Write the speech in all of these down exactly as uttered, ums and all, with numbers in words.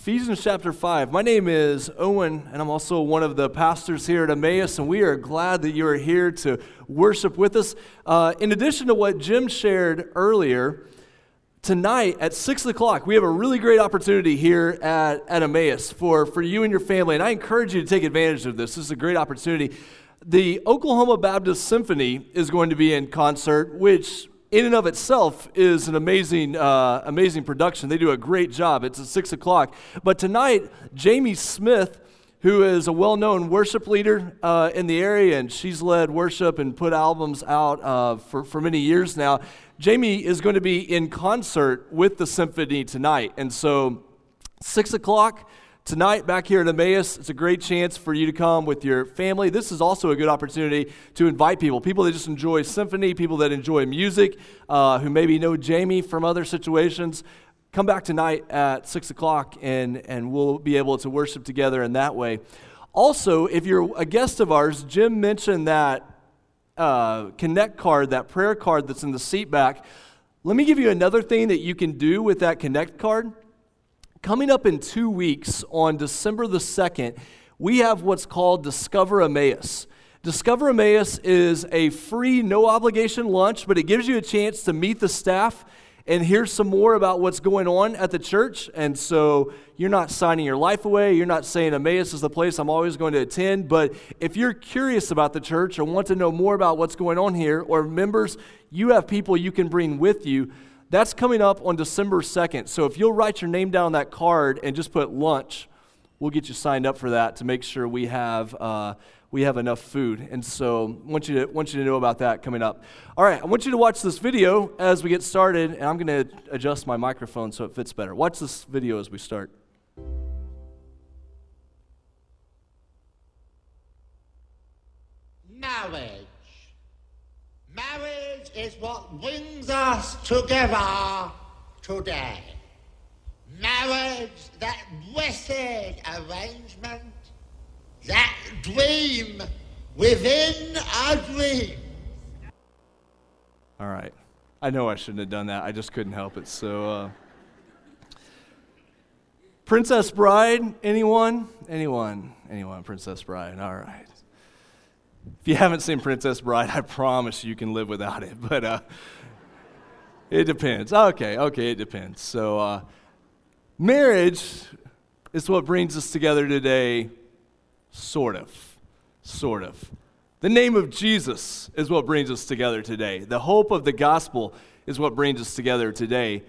Ephesians chapter five. My name is Owen, and I'm also one of the pastors here at Emmaus, and we are glad that you are here to worship with us. Uh, in addition to what Jim shared earlier, tonight at six o'clock, we have a really great opportunity here at, at Emmaus for, for you and your family, and I encourage you to take advantage of this. This is a great opportunity. The Oklahoma Baptist Symphony is going to be in concert, which in and of itself is an amazing, uh, amazing production. They do a great job. It's at six o'clock. But tonight, Jamie Smith, who is a well-known worship leader uh, in the area, and she's led worship and put albums out uh, for, for many years now. Jamie is going to be in concert with the symphony tonight. And so six o'clock tonight, back here at Emmaus, it's a great chance for you to come with your family. This is also a good opportunity to invite people, people that just enjoy symphony, people that enjoy music, uh, who maybe know Jamie from other situations. Come back tonight at six o'clock, and, and we'll be able to worship together in that way. Also, if you're a guest of ours, Jim mentioned that uh, Connect card, that prayer card that's in the seat back. Let me give you another thing that you can do with that Connect card. Coming up in two weeks, on December the second, we have what's called Discover Emmaus. Discover Emmaus is a free, no-obligation lunch, but it gives you a chance to meet the staff and hear some more about what's going on at the church. And so you're not signing your life away. You're not saying Emmaus is the place I'm always going to attend. But if you're curious about the church or want to know more about what's going on here, or members, you have people you can bring with you. That's coming up on December second. So if you'll write your name down on that card and just put lunch, we'll get you signed up for that to make sure we have uh, we have enough food. And so I want you to want you to know about that coming up. All right, I want you to watch this video as we get started, and I'm going to adjust my microphone so it fits better. Watch this video as we start. Knowledge. Marriage is what brings us together today. Marriage, that blessed arrangement, that dream within a dream. All right. I know I shouldn't have done that. I just couldn't help it. So, uh... Princess Bride, anyone? Anyone? Anyone, Princess Bride. All right. If you haven't seen Princess Bride, I promise you can live without it, but uh, it depends. Okay, okay, it depends. So uh, marriage is what brings us together today, sort of, sort of. The name of Jesus is what brings us together today. The hope of the gospel is what brings us together today.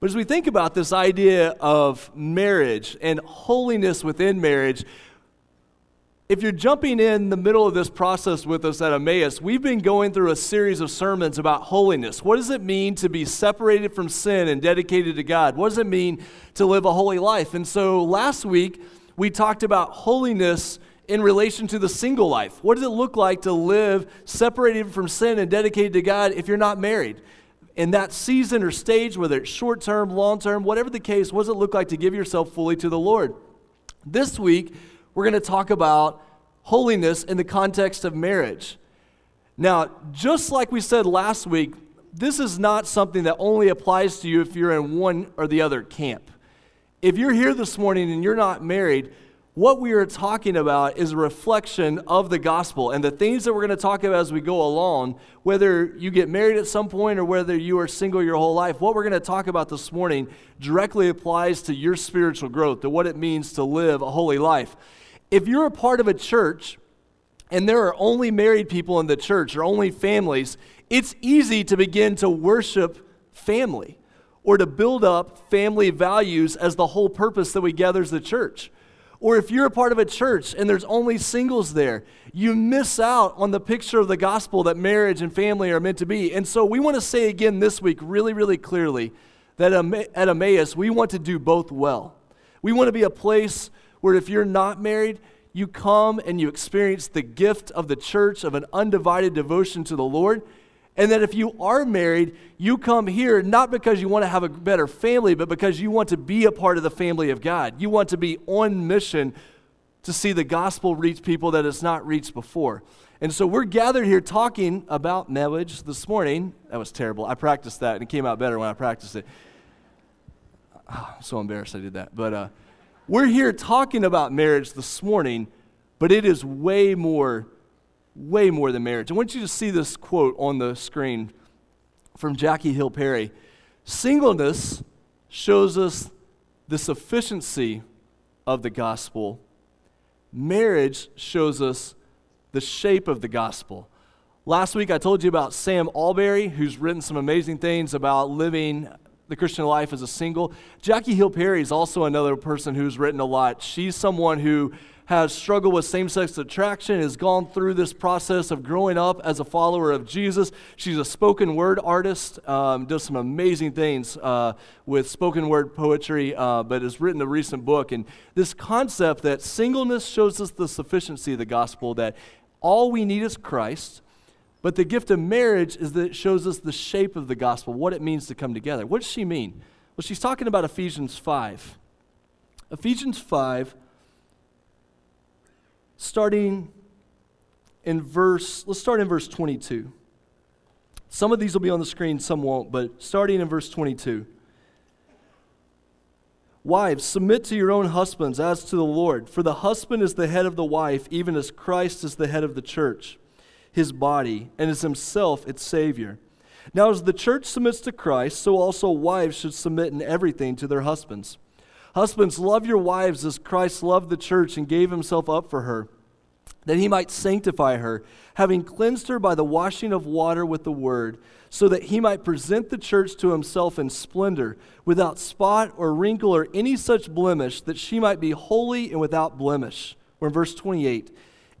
But as we think about this idea of marriage and holiness within marriage, if you're jumping in the middle of this process with us at Emmaus, we've been going through a series of sermons about holiness. What does it mean to be separated from sin and dedicated to God? What does it mean to live a holy life? And so last week, we talked about holiness in relation to the single life. What does it look like to live separated from sin and dedicated to God if you're not married? In that season or stage, whether it's short-term, long-term, whatever the case, what does it look like to give yourself fully to the Lord? This week, we're going to talk about holiness in the context of marriage. Now, just like we said last week, this is not something that only applies to you if you're in one or the other camp. If you're here this morning and you're not married, what we are talking about is a reflection of the gospel and the things that we're going to talk about as we go along, whether you get married at some point or whether you are single your whole life. What we're going to talk about this morning directly applies to your spiritual growth, to what it means to live a holy life. If you're a part of a church and there are only married people in the church or only families, it's easy to begin to worship family or to build up family values as the whole purpose that we gather as the church. Or if you're a part of a church and there's only singles there, you miss out on the picture of the gospel that marriage and family are meant to be. And so we want to say again this week really, really clearly that at Emmaus, we want to do both well. We want to be a place where if you're not married, you come and you experience the gift of the church of an undivided devotion to the Lord. And that if you are married, you come here not because you want to have a better family, but because you want to be a part of the family of God. You want to be on mission to see the gospel reach people that it's not reached before. And so we're gathered here talking about marriage this morning. That was terrible. I practiced that, and it came out better when I practiced it. Oh, I'm so embarrassed I did that. But uh We're here talking about marriage this morning, but it is way more, way more than marriage. I want you to see this quote on the screen from Jackie Hill Perry. Singleness shows us the sufficiency of the gospel. Marriage shows us the shape of the gospel. Last week I told you about Sam Alberry, who's written some amazing things about living the Christian life as a single. Jackie Hill Perry is also another person who's written a lot. She's someone who has struggled with same-sex attraction, has gone through this process of growing up as a follower of Jesus. She's a spoken word artist, um, does some amazing things uh, with spoken word poetry, uh, but has written a recent book. And this concept that singleness shows us the sufficiency of the gospel, that all we need is Christ, but the gift of marriage is that it shows us the shape of the gospel, what it means to come together. What does she mean? Well, she's talking about Ephesians five. Ephesians five, starting in verse, let's start in verse twenty-two. Some of these will be on the screen, some won't, but starting in verse twenty-two. Wives, submit to your own husbands as to the Lord, for the husband is the head of the wife, even as Christ is the head of the church, his body, and is himself its Savior. Now as the church submits to Christ, so also wives should submit in everything to their husbands. Husbands, love your wives as Christ loved the church and gave himself up for her, that he might sanctify her, having cleansed her by the washing of water with the word, so that he might present the church to himself in splendor, without spot or wrinkle or any such blemish, that she might be holy and without blemish. We're in verse twenty-eight.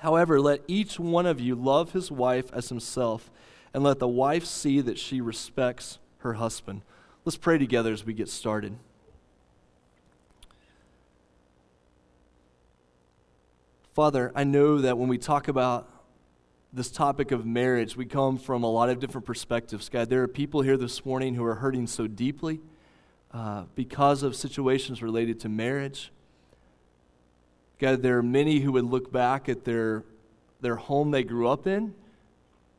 However, let each one of you love his wife as himself, and let the wife see that she respects her husband. Let's pray together as we get started. Father, I know that when we talk about this topic of marriage, we come from a lot of different perspectives. God, there are people here this morning who are hurting so deeply uh, because of situations related to marriage. God, there are many who would look back at their, their home they grew up in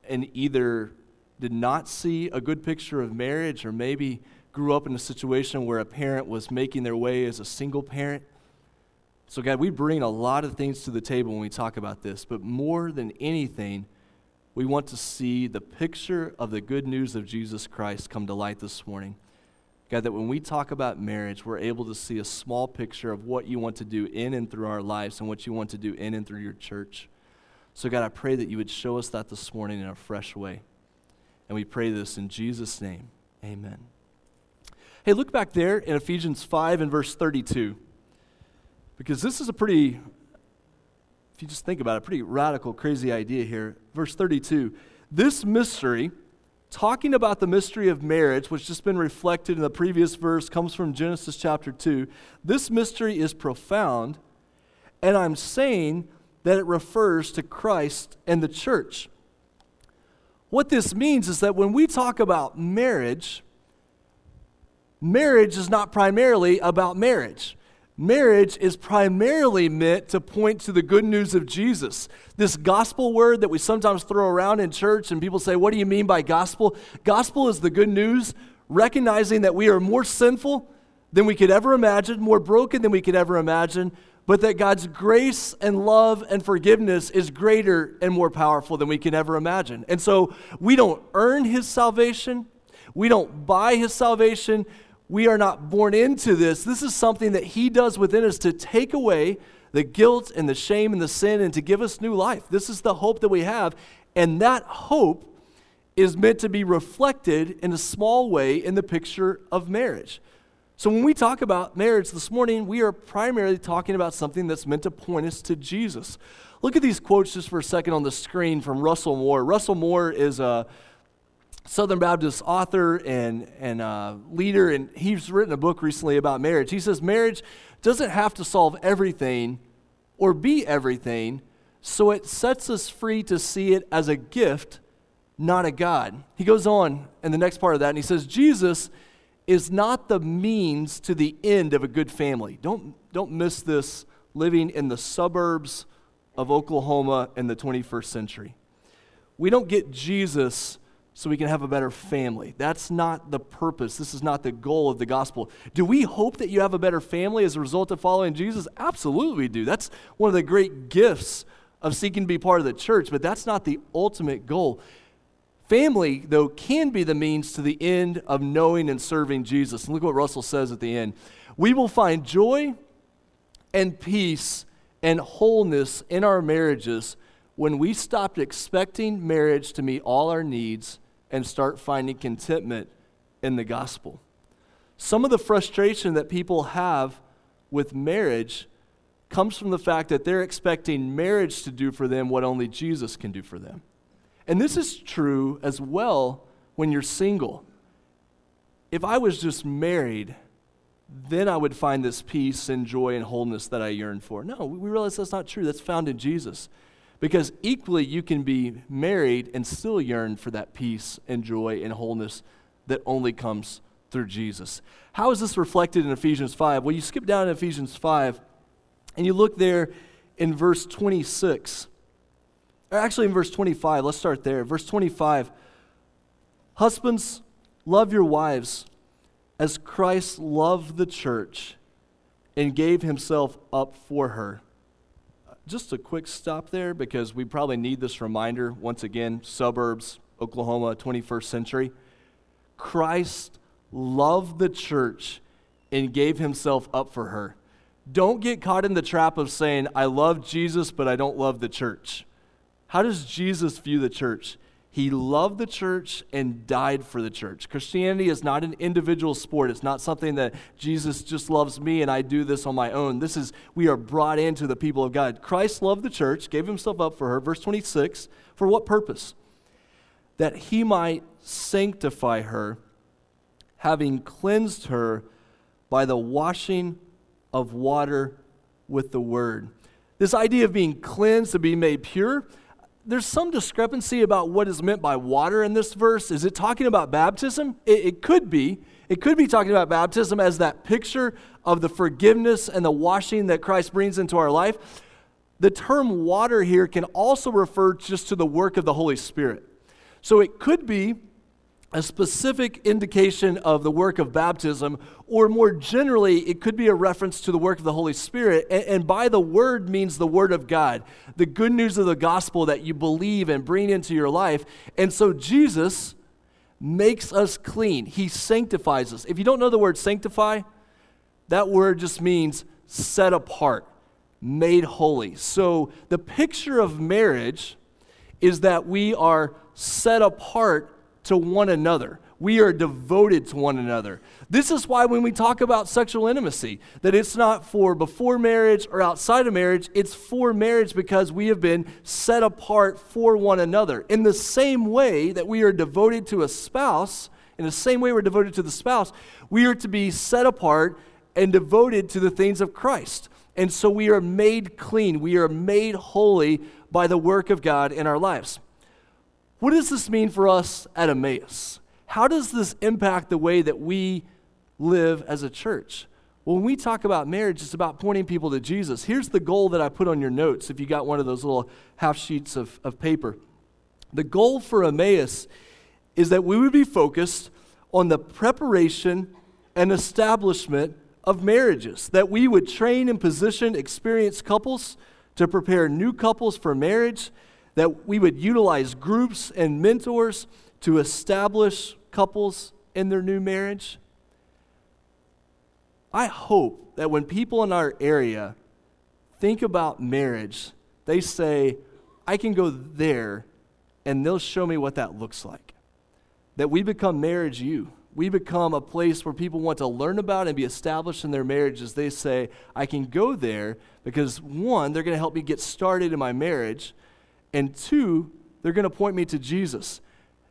and either did not see a good picture of marriage, or maybe grew up in a situation where a parent was making their way as a single parent. So God, we bring a lot of things to the table when we talk about this, but more than anything, we want to see the picture of the good news of Jesus Christ come to light this morning. God, that when we talk about marriage, we're able to see a small picture of what you want to do in and through our lives and what you want to do in and through your church. So God, I pray that you would show us that this morning in a fresh way. And we pray this in Jesus' name. Amen. Hey, look back there in Ephesians five and verse thirty-two. Because this is a pretty, if you just think about it, pretty radical, crazy idea here. Verse thirty-two. This mystery, talking about the mystery of marriage, which just been reflected in the previous verse, comes from Genesis chapter two. This mystery is profound, and I'm saying that it refers to Christ and the church. What this means is that when we talk about marriage, marriage is not primarily about marriage. Marriage is primarily meant to point to the good news of Jesus. This gospel word that we sometimes throw around in church and people say, what do you mean by gospel? Gospel is the good news, recognizing that we are more sinful than we could ever imagine, more broken than we could ever imagine, but that God's grace and love and forgiveness is greater and more powerful than we can ever imagine. And so we don't earn his salvation. We don't buy his salvation. We are not born into this. This is something that he does within us to take away the guilt and the shame and the sin and to give us new life. This is the hope that we have. And that hope is meant to be reflected in a small way in the picture of marriage. So when we talk about marriage this morning, we are primarily talking about something that's meant to point us to Jesus. Look at these quotes just for a second on the screen from Russell Moore. Russell Moore is a Southern Baptist author and, and uh, leader, and he's written a book recently about marriage. He says, marriage doesn't have to solve everything, or be everything, so it sets us free to see it as a gift, not a God. He goes on in the next part of that, and he says, Jesus is not the means to the end of a good family. Don't, don't miss this living in the suburbs of Oklahoma in the twenty-first century. We don't get Jesus so we can have a better family. That's not the purpose. This is not the goal of the gospel. Do we hope that you have a better family as a result of following Jesus? Absolutely we do. That's one of the great gifts of seeking to be part of the church, but that's not the ultimate goal. Family, though, can be the means to the end of knowing and serving Jesus. And look what Russell says at the end. We will find joy and peace and wholeness in our marriages when we stopped expecting marriage to meet all our needs and start finding contentment in the gospel. Some of the frustration that people have with marriage comes from the fact that they're expecting marriage to do for them what only Jesus can do for them. And this is true as well when you're single. If I was just married, then I would find this peace and joy and wholeness that I yearn for. No, we realize that's not true. That's found in Jesus. Because equally, you can be married and still yearn for that peace and joy and wholeness that only comes through Jesus. How is this reflected in Ephesians five? Well, you skip down to Ephesians five, and you look there in verse twenty-six. Actually, in verse twenty-five, let's start there. Verse twenty-five, husbands, love your wives as Christ loved the church and gave himself up for her. Just a quick stop there because we probably need this reminder. Once again, suburbs, Oklahoma, twenty-first century. Christ loved the church and gave himself up for her. Don't get caught in the trap of saying, I love Jesus, but I don't love the church. How does Jesus view the church? He loved the church and died for the church. Christianity is not an individual sport. It's not something that Jesus just loves me and I do this on my own. This is, we are brought into the people of God. Christ loved the church, gave himself up for her. Verse twenty-six, for what purpose? That he might sanctify her, having cleansed her by the washing of water with the word. This idea of being cleansed, of being made pure, there's some discrepancy about what is meant by water in this verse. Is it talking about baptism? It, it could be. It could be talking about baptism as that picture of the forgiveness and the washing that Christ brings into our life. The term water here can also refer just to the work of the Holy Spirit. So it could be a specific indication of the work of baptism, or more generally, it could be a reference to the work of the Holy Spirit. And, and by the word means the word of God, the good news of the gospel that you believe and bring into your life. And so Jesus makes us clean. He sanctifies us. If you don't know the word sanctify, that word just means set apart, made holy. So the picture of marriage is that we are set apart to one another. We are devoted to one another. This is why when we talk about sexual intimacy, that it's not for before marriage or outside of marriage, it's for marriage because we have been set apart for one another. In the same way that we are devoted to a spouse, in the same way we're devoted to the spouse, we are to be set apart and devoted to the things of Christ. And so we are made clean. We are made holy by the work of God in our lives. What does this mean for us at Emmaus? How does this impact the way that we live as a church? Well, when we talk about marriage, it's about pointing people to Jesus. Here's the goal that I put on your notes if you got one of those little half sheets of, of paper. The goal for Emmaus is that we would be focused on the preparation and establishment of marriages, that we would train and position experienced couples to prepare new couples for marriage, that we would utilize groups and mentors to establish couples in their new marriage. I hope that when people in our area think about marriage, they say, I can go there and they'll show me what that looks like. That we become marriage you. We become a place where people want to learn about and be established in their marriages. They say, I can go there because one, they're going to help me get started in my marriage, and two, they're going to point me to Jesus.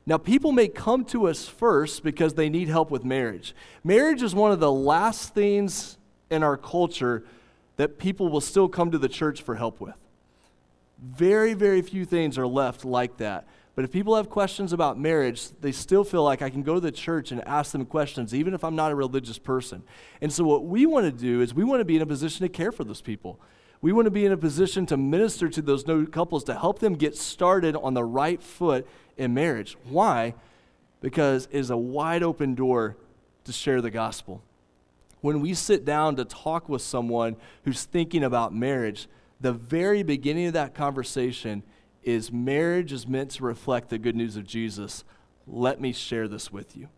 Now, people may come to us first because they need help with marriage. Marriage is one of the last things in our culture that people will still come to the church for help with. Very, very few things are left like that. But if people have questions about marriage, they still feel like I can go to the church and ask them questions, even if I'm not a religious person. And so what we want to do is we want to be in a position to care for those people. We want to be in a position to minister to those new couples to help them get started on the right foot in marriage. Why? Because it is a wide open door to share the gospel. When we sit down to talk with someone who's thinking about marriage, the very beginning of that conversation is marriage is meant to reflect the good news of Jesus. Let me share this with you.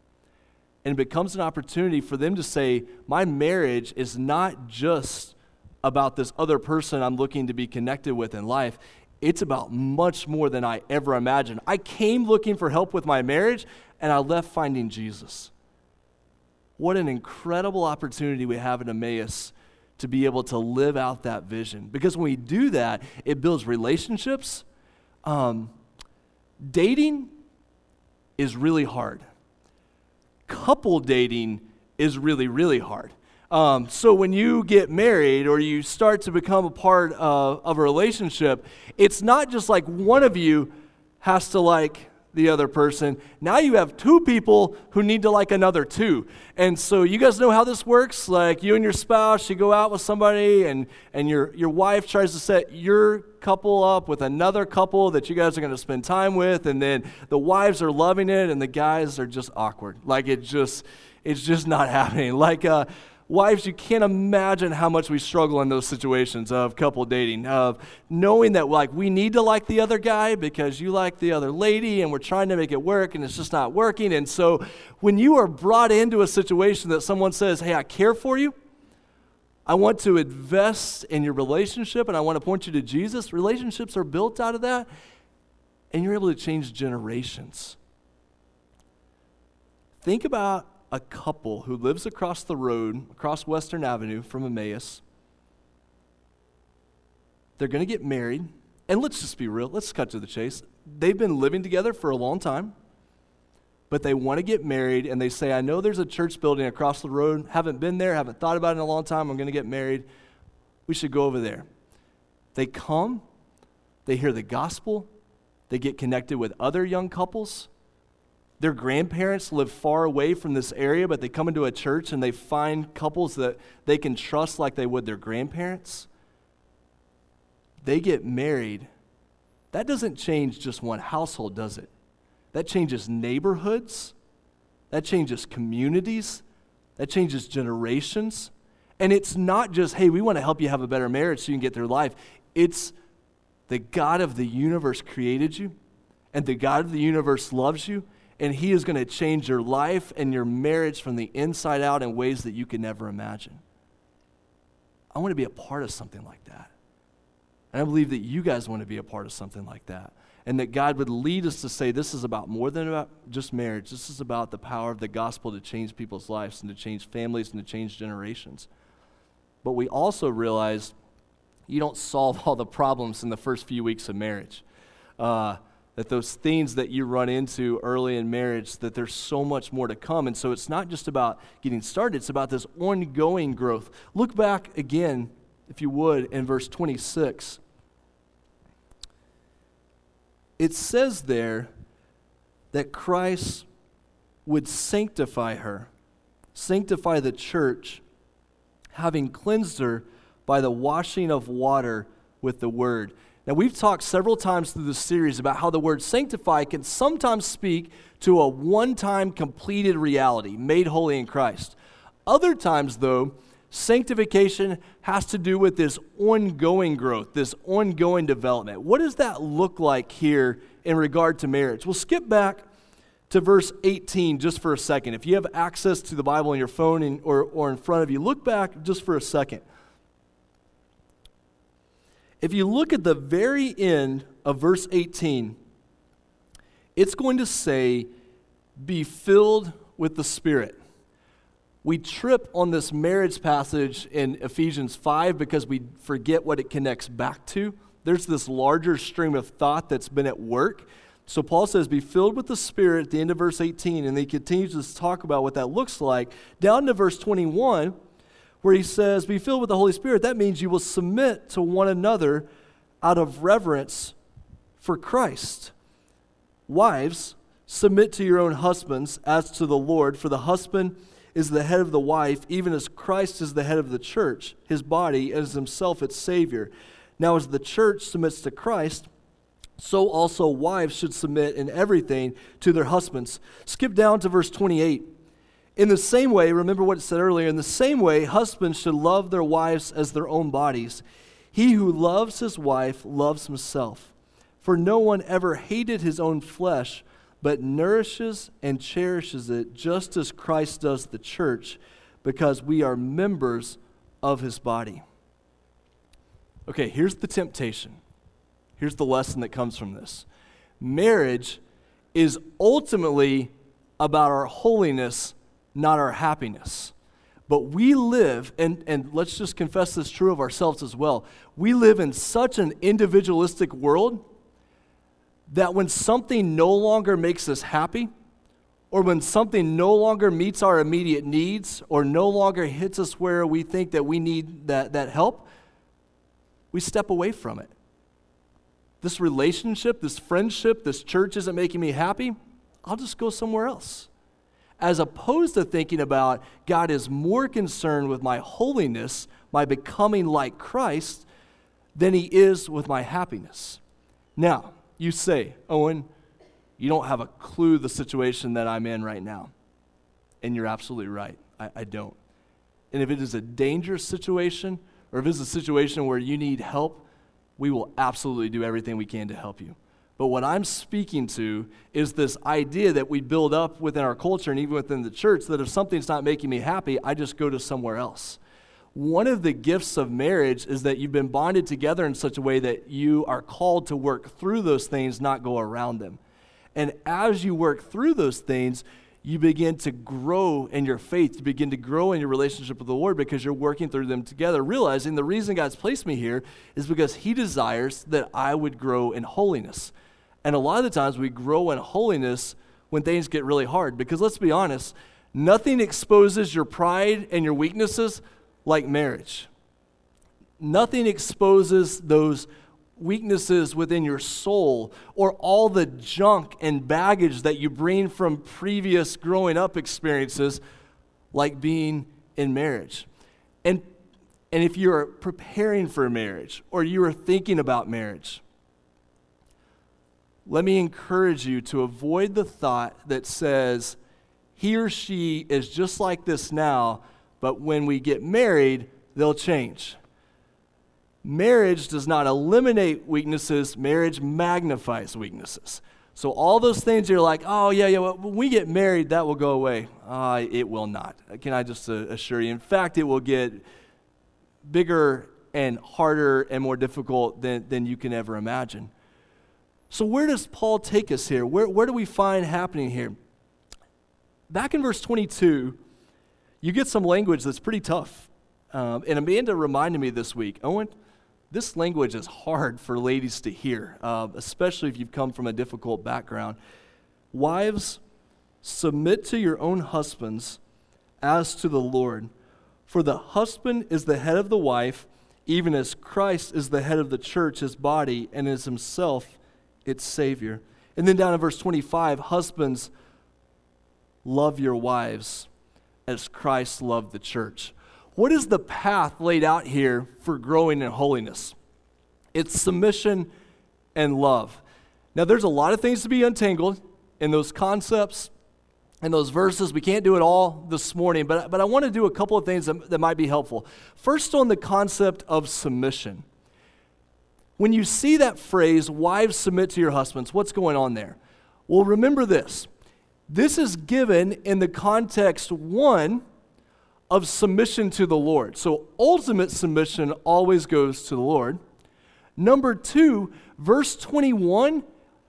And it becomes an opportunity for them to say, my marriage is not just about this other person I'm looking to be connected with in life. It's about much more than I ever imagined. I came looking for help with my marriage, and I left finding Jesus. What an incredible opportunity we have in Emmaus to be able to live out that vision. Because when we do that, it builds relationships. Um, dating is really hard. Couple dating is really, really hard. Um, so when you get married or you start to become a part of, of a relationship, it's not just like one of you has to like the other person. Now you have two people who need to like another two. And so you guys know how this works? Like you and your spouse, you go out with somebody and, and your, your wife tries to set your couple up with another couple that you guys are going to spend time with. And then the wives are loving it and the guys are just awkward. Like it just, it's just not happening. Like uh, wives, you can't imagine how much we struggle in those situations of couple dating, of knowing that like we need to like the other guy because you like the other lady and we're trying to make it work and it's just not working. And so when you are brought into a situation that someone says, hey, I care for you, I want to invest in your relationship and I want to point you to Jesus. Relationships are built out of that, and you're able to change generations. Think about a couple who lives across the road, across Western Avenue from Emmaus. They're going to get married, and let's just be real. Let's cut to the chase. They've been living together for a long time, but they want to get married, and they say, I know there's a church building across the road. Haven't been there, haven't thought about it in a long time. I'm going to get married. We should go over there. They come. They hear the gospel. They get connected with other young couples. Their grandparents live far away from this area, but they come into a church, and they find couples that they can trust like they would their grandparents. They get married. That doesn't change just one household, does it? That changes neighborhoods. That changes communities. That changes generations. And it's not just, hey, we want to help you have a better marriage so you can get through life. It's the God of the universe created you, and the God of the universe loves you, and He is going to change your life and your marriage from the inside out in ways that you can never imagine. I want to be a part of something like that. And I believe that you guys want to be a part of something like that. And that God would lead us to say, this is about more than about just marriage. This is about the power of the gospel to change people's lives and to change families and to change generations. But we also realize you don't solve all the problems in the first few weeks of marriage. Uh, that those things that you run into early in marriage, that there's so much more to come. And so it's not just about getting started. It's about this ongoing growth. Look back again, if you would, in verse twenty-six. It says there that Christ would sanctify her, sanctify the church, having cleansed her by the washing of water with the word. Now, we've talked several times through this series about how the word sanctify can sometimes speak to a one-time completed reality, made holy in Christ. Other times, though, sanctification has to do with this ongoing growth, this ongoing development. What does that look like here in regard to marriage? We'll skip back to verse eighteen just for a second. If you have access to the Bible on your phone and, or, or in front of you, look back just for a second. If you look at the very end of verse eighteen, it's going to say, be filled with the Spirit. We trip on this marriage passage in Ephesians five because we forget what it connects back to. There's this larger stream of thought that's been at work. So Paul says, be filled with the Spirit at the end of verse eighteen, and he continues to talk about what that looks like. Down to verse twenty-one, where he says, be filled with the Holy Spirit. That means you will submit to one another out of reverence for Christ. Wives, submit to your own husbands as to the Lord, for the husband is the head of the wife, even as Christ is the head of the church, his body, and is himself its Savior. Now as the church submits to Christ, so also wives should submit in everything to their husbands. Skip down to verse twenty-eight. In the same way, remember what it said earlier, in the same way, husbands should love their wives as their own bodies. He who loves his wife loves himself. For no one ever hated his own flesh, but nourishes and cherishes it, just as Christ does the church, because we are members of his body. Okay, here's the temptation. Here's the lesson that comes from this. Marriage is ultimately about our holiness, not our happiness. But we live, and, and let's just confess this true of ourselves as well, we live in such an individualistic world that when something no longer makes us happy, or when something no longer meets our immediate needs, or no longer hits us where we think that we need that, that help, we step away from it. This relationship, this friendship, this church isn't making me happy, I'll just go somewhere else. As opposed to thinking about God is more concerned with my holiness, my becoming like Christ, than he is with my happiness. Now, you say, Owen, you don't have a clue the situation that I'm in right now. And you're absolutely right. I, I don't. And if it is a dangerous situation, or if it's a situation where you need help, we will absolutely do everything we can to help you. But what I'm speaking to is this idea that we build up within our culture and even within the church that if something's not making me happy, I just go to somewhere else. One of the gifts of marriage is that you've been bonded together in such a way that you are called to work through those things, not go around them. And as you work through those things, you begin to grow in your faith. You begin to grow in your relationship with the Lord because you're working through them together, realizing the reason God's placed me here is because he desires that I would grow in holiness. And a lot of the times we grow in holiness when things get really hard because let's be honest, nothing exposes your pride and your weaknesses like marriage. Nothing exposes those weaknesses within your soul or all the junk and baggage that you bring from previous growing up experiences like being in marriage. And and if you're preparing for marriage or you are thinking about marriage, let me encourage you to avoid the thought that says he or she is just like this now, but when we get married, they'll change. Marriage does not eliminate weaknesses. Marriage magnifies weaknesses. So all those things you're like, oh, yeah, yeah, well, when we get married, that will go away. Uh, it will not. Can I just uh, assure you? In fact, it will get bigger and harder and more difficult than, than you can ever imagine. So where does Paul take us here? Where, where do we find happening here? Back in verse twenty-two, you get some language that's pretty tough. Um, and Amanda reminded me this week, Owen, this language is hard for ladies to hear, uh, especially if you've come from a difficult background. Wives, submit to your own husbands as to the Lord. For the husband is the head of the wife, even as Christ is the head of the church, his body, and is himself its Savior. And then down in verse twenty-five, husbands, love your wives as Christ loved the church. What is the path laid out here for growing in holiness? It's submission and love. Now, there's a lot of things to be untangled in those concepts and those verses. We can't do it all this morning, but, but I want to do a couple of things that, that might be helpful. First, on the concept of submission. When you see that phrase, wives submit to your husbands, what's going on there? Well, remember this. This is given in the context, one, of submission to the Lord. So ultimate submission always goes to the Lord. Number two, verse twenty-one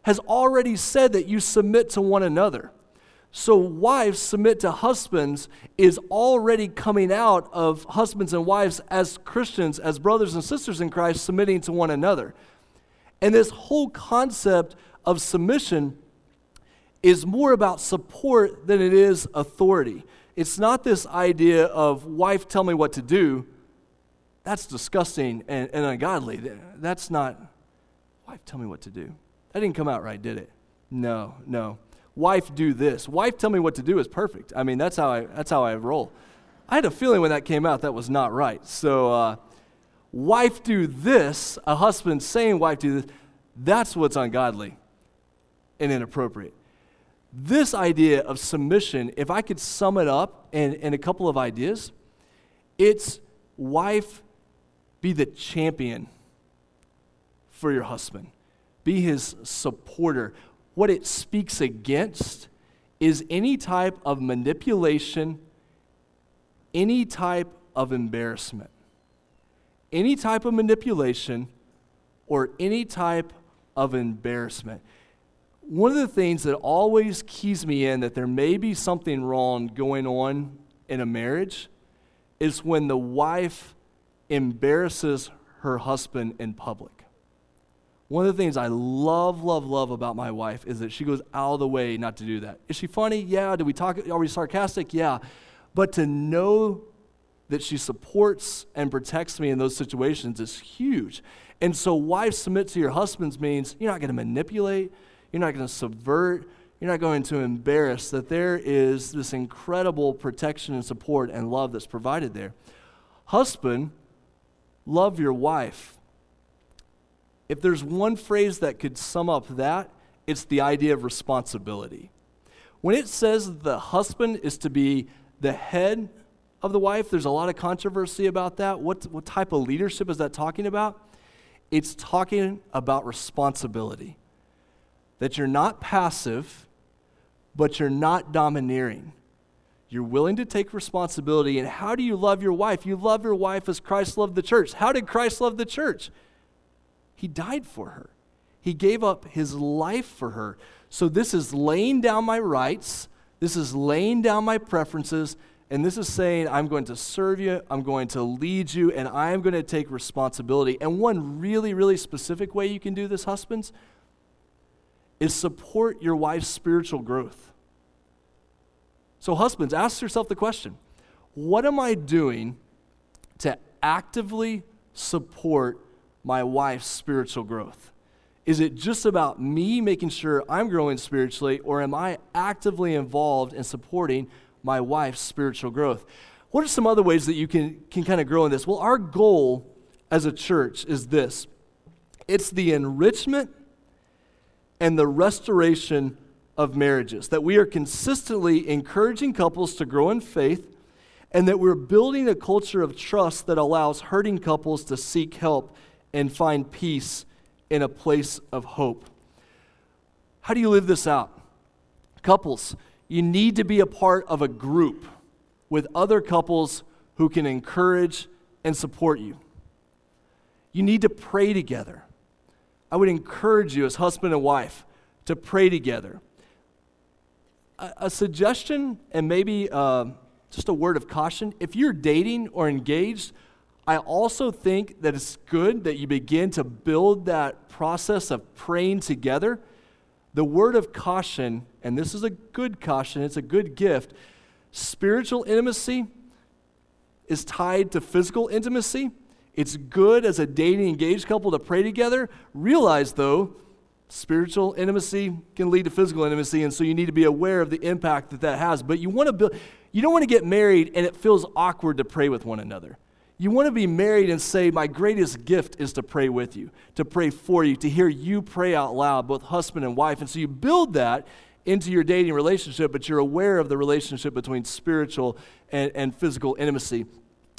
has already said that you submit to one another. So wives submit to husbands is already coming out of husbands and wives as Christians, as brothers and sisters in Christ, submitting to one another. And this whole concept of submission is more about support than it is authority. It's not this idea of, wife, tell me what to do. That's disgusting and, and ungodly. That's not, wife, tell me what to do. That didn't come out right, did it? No, no. Wife, do this. Wife, tell me what to do is perfect. I mean, that's how I, that's how I roll. I had a feeling when that came out that was not right. So, uh, wife, do this, a husband saying, wife, do this, that's what's ungodly and inappropriate. This idea of submission, if I could sum it up in, in a couple of ideas, it's wife, be the champion for your husband. Be his supporter. What it speaks against is any type of manipulation, any type of embarrassment, any type of manipulation, or any type of embarrassment. One of the things that always keys me in that there may be something wrong going on in a marriage is when the wife embarrasses her husband in public. One of the things I love, love, love about my wife is that she goes out of the way not to do that. Is she funny? Yeah. Do we talk? Are we sarcastic? Yeah. But to know that she supports and protects me in those situations is huge. And so wives, submit to your husbands means you're not going to manipulate. You're not going to subvert. You're not going to embarrass, that there is this incredible protection and support and love that's provided there. Husband, love your wife. If there's one phrase that could sum up that, it's the idea of responsibility. When it says the husband is to be the head of the wife, there's a lot of controversy about that. What, what type of leadership is that talking about? It's talking about responsibility. That you're not passive, but you're not domineering. You're willing to take responsibility. And how do you love your wife? You love your wife as Christ loved the church. How did Christ love the church? He died for her. He gave up his life for her. So this is laying down my rights. This is laying down my preferences. And this is saying, I'm going to serve you. I'm going to lead you. And I'm going to take responsibility. And one really, really specific way you can do this, husbands, is support your wife's spiritual growth. So husbands, ask yourself the question, what am I doing to actively support my wife's spiritual growth? Is it just about me making sure I'm growing spiritually, or am I actively involved in supporting my wife's spiritual growth? What are some other ways that you can, can kind of grow in this? Well, our goal as a church is this. It's the enrichment and the restoration of marriages, that we are consistently encouraging couples to grow in faith, and that we're building a culture of trust that allows hurting couples to seek help and find peace in a place of hope. How do you live this out? Couples, you need to be a part of a group with other couples who can encourage and support you. You need to pray together. I would encourage you as husband and wife to pray together. A, a suggestion, and maybe uh, just a word of caution, if you're dating or engaged, I also think that it's good that you begin to build that process of praying together. The word of caution, and this is a good caution, it's a good gift, spiritual intimacy is tied to physical intimacy. It's good as a dating, engaged couple to pray together. Realize, though, spiritual intimacy can lead to physical intimacy, and so you need to be aware of the impact that that has. But you want to build, you don't want to get married and it feels awkward to pray with one another. You want to be married and say, my greatest gift is to pray with you, to pray for you, to hear you pray out loud, both husband and wife. And so you build that into your dating relationship, but you're aware of the relationship between spiritual and, and physical intimacy.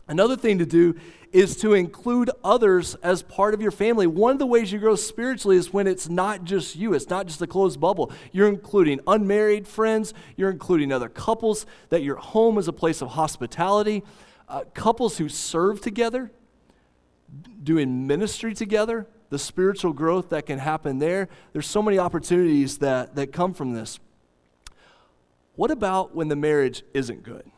Another thing to do is to include others as part of your family. One of the ways you grow spiritually is when it's not just you. It's not just a closed bubble. You're including unmarried friends. You're including other couples, that your home is a place of hospitality. Uh, couples who serve together, doing ministry together, the spiritual growth that can happen there. There's so many opportunities that, that come from this. What about when the marriage isn't good?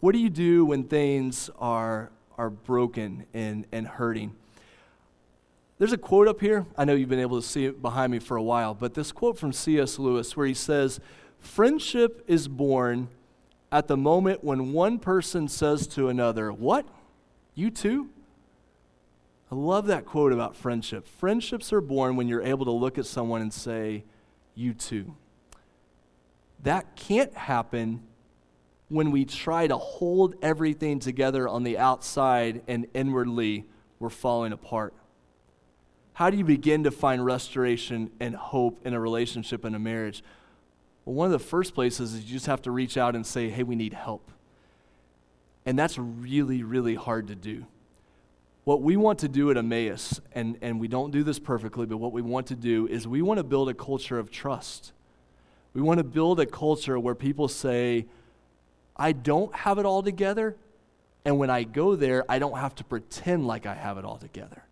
What do you do when things are, are broken and, and hurting? There's a quote up here. I know you've been able to see it behind me for a while, but this quote from C S Lewis where he says, friendship is born at the moment when one person says to another, "What? You too?" I love that quote about friendship. Friendships are born when you're able to look at someone and say, "You too." That can't happen when we try to hold everything together on the outside and inwardly we're falling apart. How do you begin to find restoration and hope in a relationship and a marriage? Well, one of the first places is you just have to reach out and say, "Hey, we need help." And that's really, really hard to do. What we want to do at Emmaus, and, and we don't do this perfectly, but what we want to do is we want to build a culture of trust. We want to build a culture where people say, "I don't have it all together, and when I go there, I don't have to pretend like I have it all together.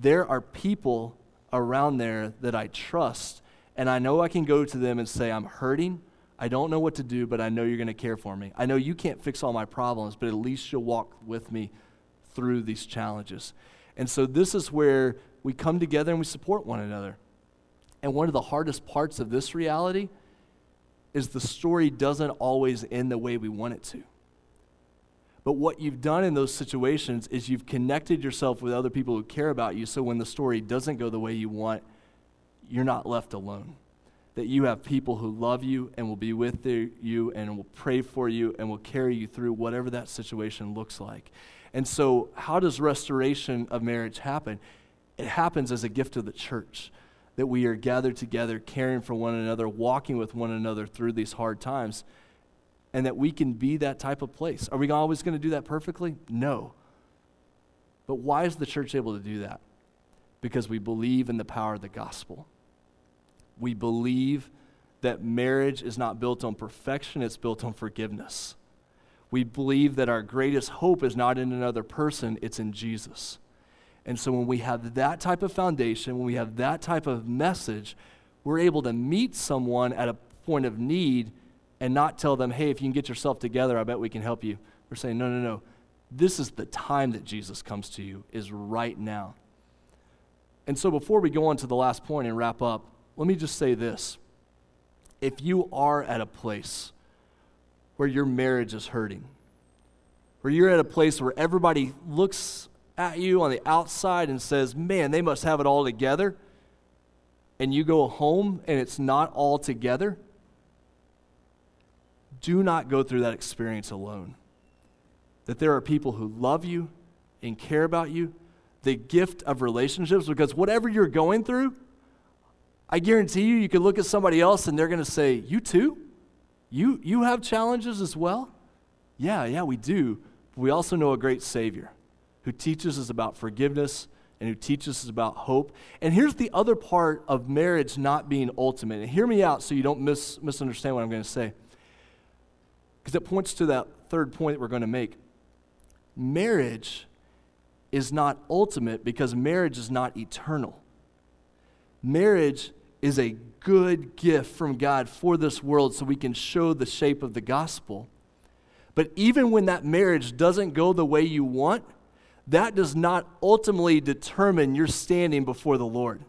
There are people around there that I trust, and I know I can go to them and say, 'I'm hurting. I don't know what to do, but I know you're going to care for me. I know you can't fix all my problems, but at least you'll walk with me through these challenges.'" And so this is where we come together and we support one another. And one of the hardest parts of this reality is the story doesn't always end the way we want it to. But what you've done in those situations is you've connected yourself with other people who care about you, so when the story doesn't go the way you want, you're not left alone. That you have people who love you and will be with you and will pray for you and will carry you through whatever that situation looks like. And so how does restoration of marriage happen? It happens as a gift of the church, that we are gathered together, caring for one another, walking with one another through these hard times, and that we can be that type of place. Are we always going to do that perfectly? No. But why is the church able to do that? Because we believe in the power of the gospel. We believe that marriage is not built on perfection, it's built on forgiveness. We believe that our greatest hope is not in another person, it's in Jesus. And so when we have that type of foundation, when we have that type of message, we're able to meet someone at a point of need and not tell them, "Hey, if you can get yourself together, I bet we can help you." We're saying, no, no, no. This is the time that Jesus comes to you, is right now. And so before we go on to the last point and wrap up, let me just say this. If you are at a place where your marriage is hurting, where you're at a place where everybody looks at you on the outside and says, "Man, they must have it all together," and you go home and it's not all together, do not go through that experience alone. That there are people who love you and care about you, the gift of relationships, because whatever you're going through, I guarantee you, you could look at somebody else and they're going to say, "You too? You, you have challenges as well?" Yeah, yeah, we do. But we also know a great Savior who teaches us about forgiveness and who teaches us about hope. And here's the other part of marriage not being ultimate. And hear me out so you don't mis- misunderstand what I'm going to say, because it points to that third point that we're going to make. Marriage is not ultimate because marriage is not eternal. Marriage is a good gift from God for this world so we can show the shape of the gospel. But even when that marriage doesn't go the way you want, that does not ultimately determine your standing before the Lord.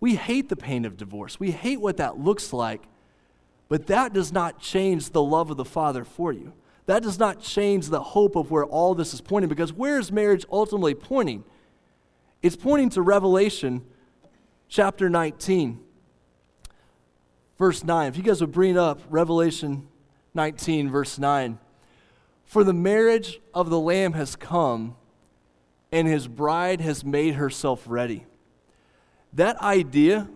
We hate the pain of divorce. We hate what that looks like, but that does not change the love of the Father for you. That does not change the hope of where all this is pointing, because where is marriage ultimately pointing? It's pointing to Revelation chapter nineteen, verse nine. If you guys would bring up Revelation nineteen, verse nine. "For the marriage of the Lamb has come, and his bride has made herself ready." That idea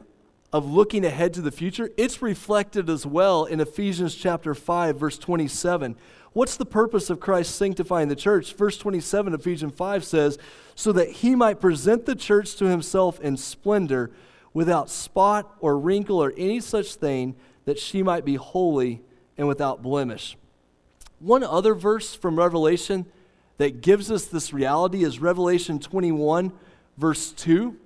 of looking ahead to the future, it's reflected as well in Ephesians chapter five, verse twenty-seven. What's the purpose of Christ sanctifying the church? Verse twenty-seven, Ephesians five says, "So that he might present the church to himself in splendor, without spot or wrinkle or any such thing, that she might be holy and without blemish." One other verse from Revelation that gives us this reality is Revelation twenty-one, verse two,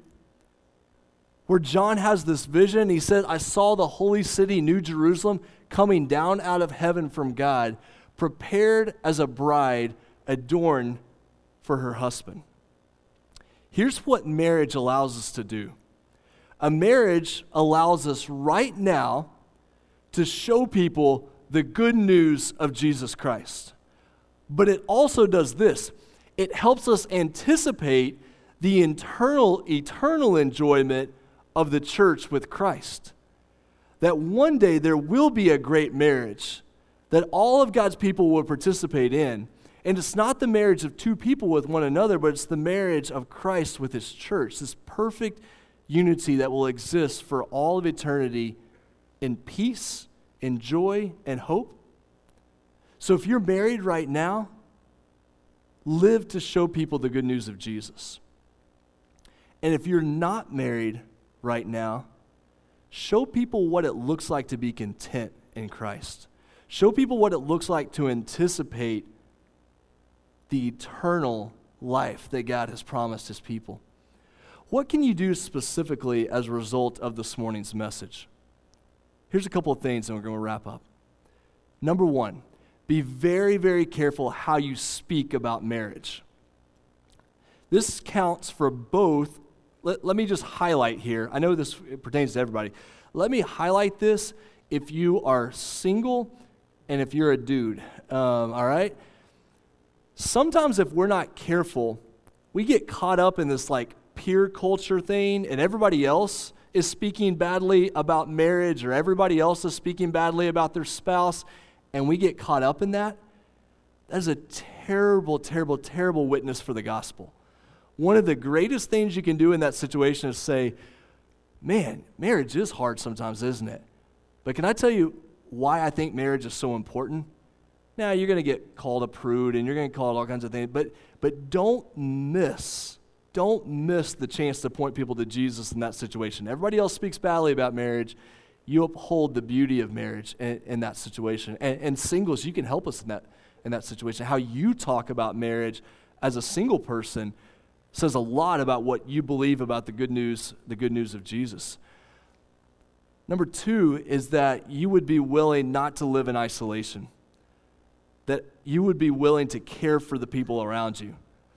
where John has this vision. He says, "I saw the holy city, New Jerusalem, coming down out of heaven from God, prepared as a bride adorned for her husband." Here's what marriage allows us to do. A marriage allows us right now to show people the good news of Jesus Christ. But it also does this. It helps us anticipate the internal, eternal enjoyment of the church with Christ. That one day there will be a great marriage that all of God's people will participate in. And it's not the marriage of two people with one another, but it's the marriage of Christ with His church, this perfect unity that will exist for all of eternity in peace, in joy, and hope. So if you're married right now, live to show people the good news of Jesus. And if you're not married right now, show people what it looks like to be content in Christ. Show people what it looks like to anticipate the eternal life that God has promised His people. What can you do specifically as a result of this morning's message? Here's a couple of things, and we're going to wrap up. Number one, be very, very careful how you speak about marriage. This counts for both. Let, let me just highlight here. I know this pertains to everybody. Let me highlight this if you are single and if you're a dude, um, all right? Sometimes if we're not careful, we get caught up in this like peer culture thing, and everybody else is speaking badly about marriage, or everybody else is speaking badly about their spouse, and we get caught up in that. That is a terrible, terrible, terrible witness for the gospel. One of the greatest things you can do in that situation is say, man, marriage is hard sometimes, isn't it? But can I tell you why I think marriage is so important? Now, you're going to get called a prude, and you're going to called all kinds of things, but but don't miss, don't miss the chance to point people to Jesus in that situation. Everybody else speaks badly about marriage. You uphold the beauty of marriage in, in that situation. And, and singles, you can help us in that, in that situation. How you talk about marriage as a single person says a lot about what you believe about the good news, the good news of Jesus. Number two is that you would be willing not to live in isolation, that you would be willing to care for the people around you,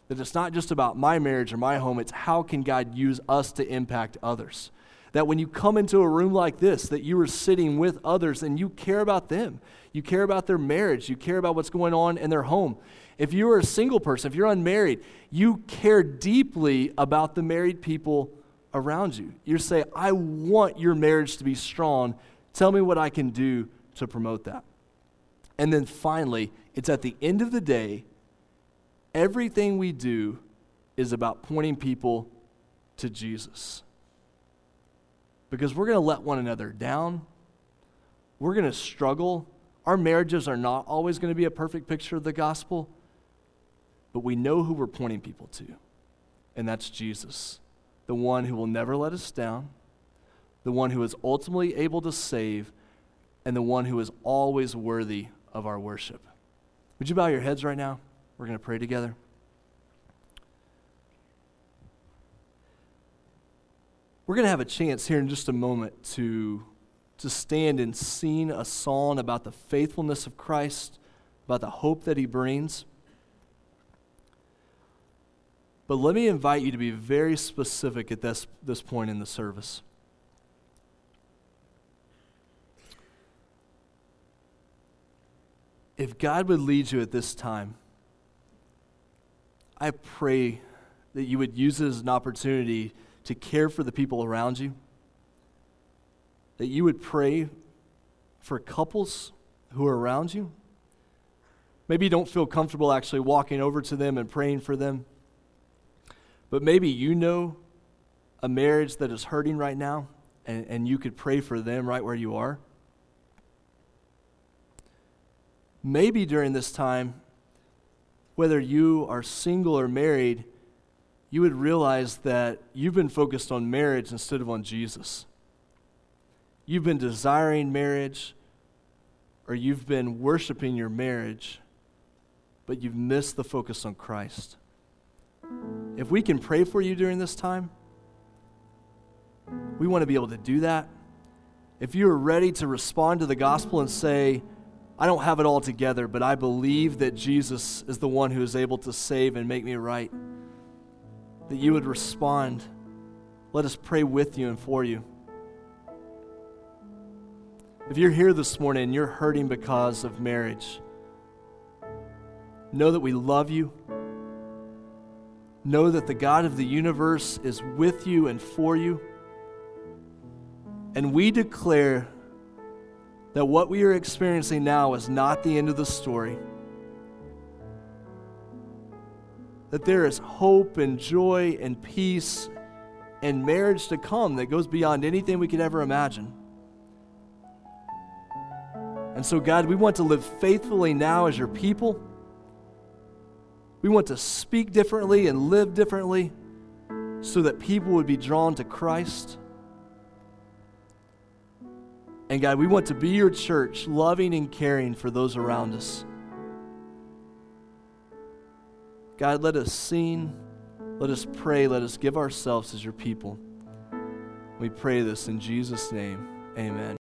that it's not just about my marriage or my home, it's how can God use us to impact others, that when you come into a room like this, that you are sitting with others and you care about them, you care about their marriage, you care about what's going on in their home. If you are a single person, if you're unmarried, you care deeply about the married people around you. You say, I want your marriage to be strong. Tell me what I can do to promote that. And then finally, it's at the end of the day, everything we do is about pointing people to Jesus. Because we're going to let one another down. We're going to struggle. Our marriages are not always going to be a perfect picture of the gospel, but we know who we're pointing people to, and that's Jesus, the one who will never let us down, the one who is ultimately able to save, and the one who is always worthy of our worship. Would you bow your heads right now? We're going to pray together. We're going to have a chance here in just a moment to, to stand and sing a song about the faithfulness of Christ, about the hope that He brings. But let me invite you to be very specific at this, this point in the service. If God would lead you at this time, I pray that you would use it as an opportunity to care for the people around you, that you would pray for couples who are around you. Maybe you don't feel comfortable actually walking over to them and praying for them, but maybe you know a marriage that is hurting right now, and, and you could pray for them right where you are. Maybe during this time, whether you are single or married, you would realize that you've been focused on marriage instead of on Jesus. You've been desiring marriage, or you've been worshiping your marriage, but you've missed the focus on Christ. If we can pray for you during this time, we want to be able to do that. If you are ready to respond to the gospel and say, I don't have it all together, but I believe that Jesus is the one who is able to save and make me right, that you would respond. Let us pray with you and for you. If you're here this morning and you're hurting because of marriage, know that we love you. Know that the God of the universe is with you and for you. And we declare that what we are experiencing now is not the end of the story. That there is hope and joy and peace and marriage to come that goes beyond anything we could ever imagine. And so, God, we want to live faithfully now as your people. We want to speak differently and live differently so that people would be drawn to Christ. And God, we want to be your church, loving and caring for those around us. God, let us sing, let us pray, let us give ourselves as your people. We pray this in Jesus' name. Amen.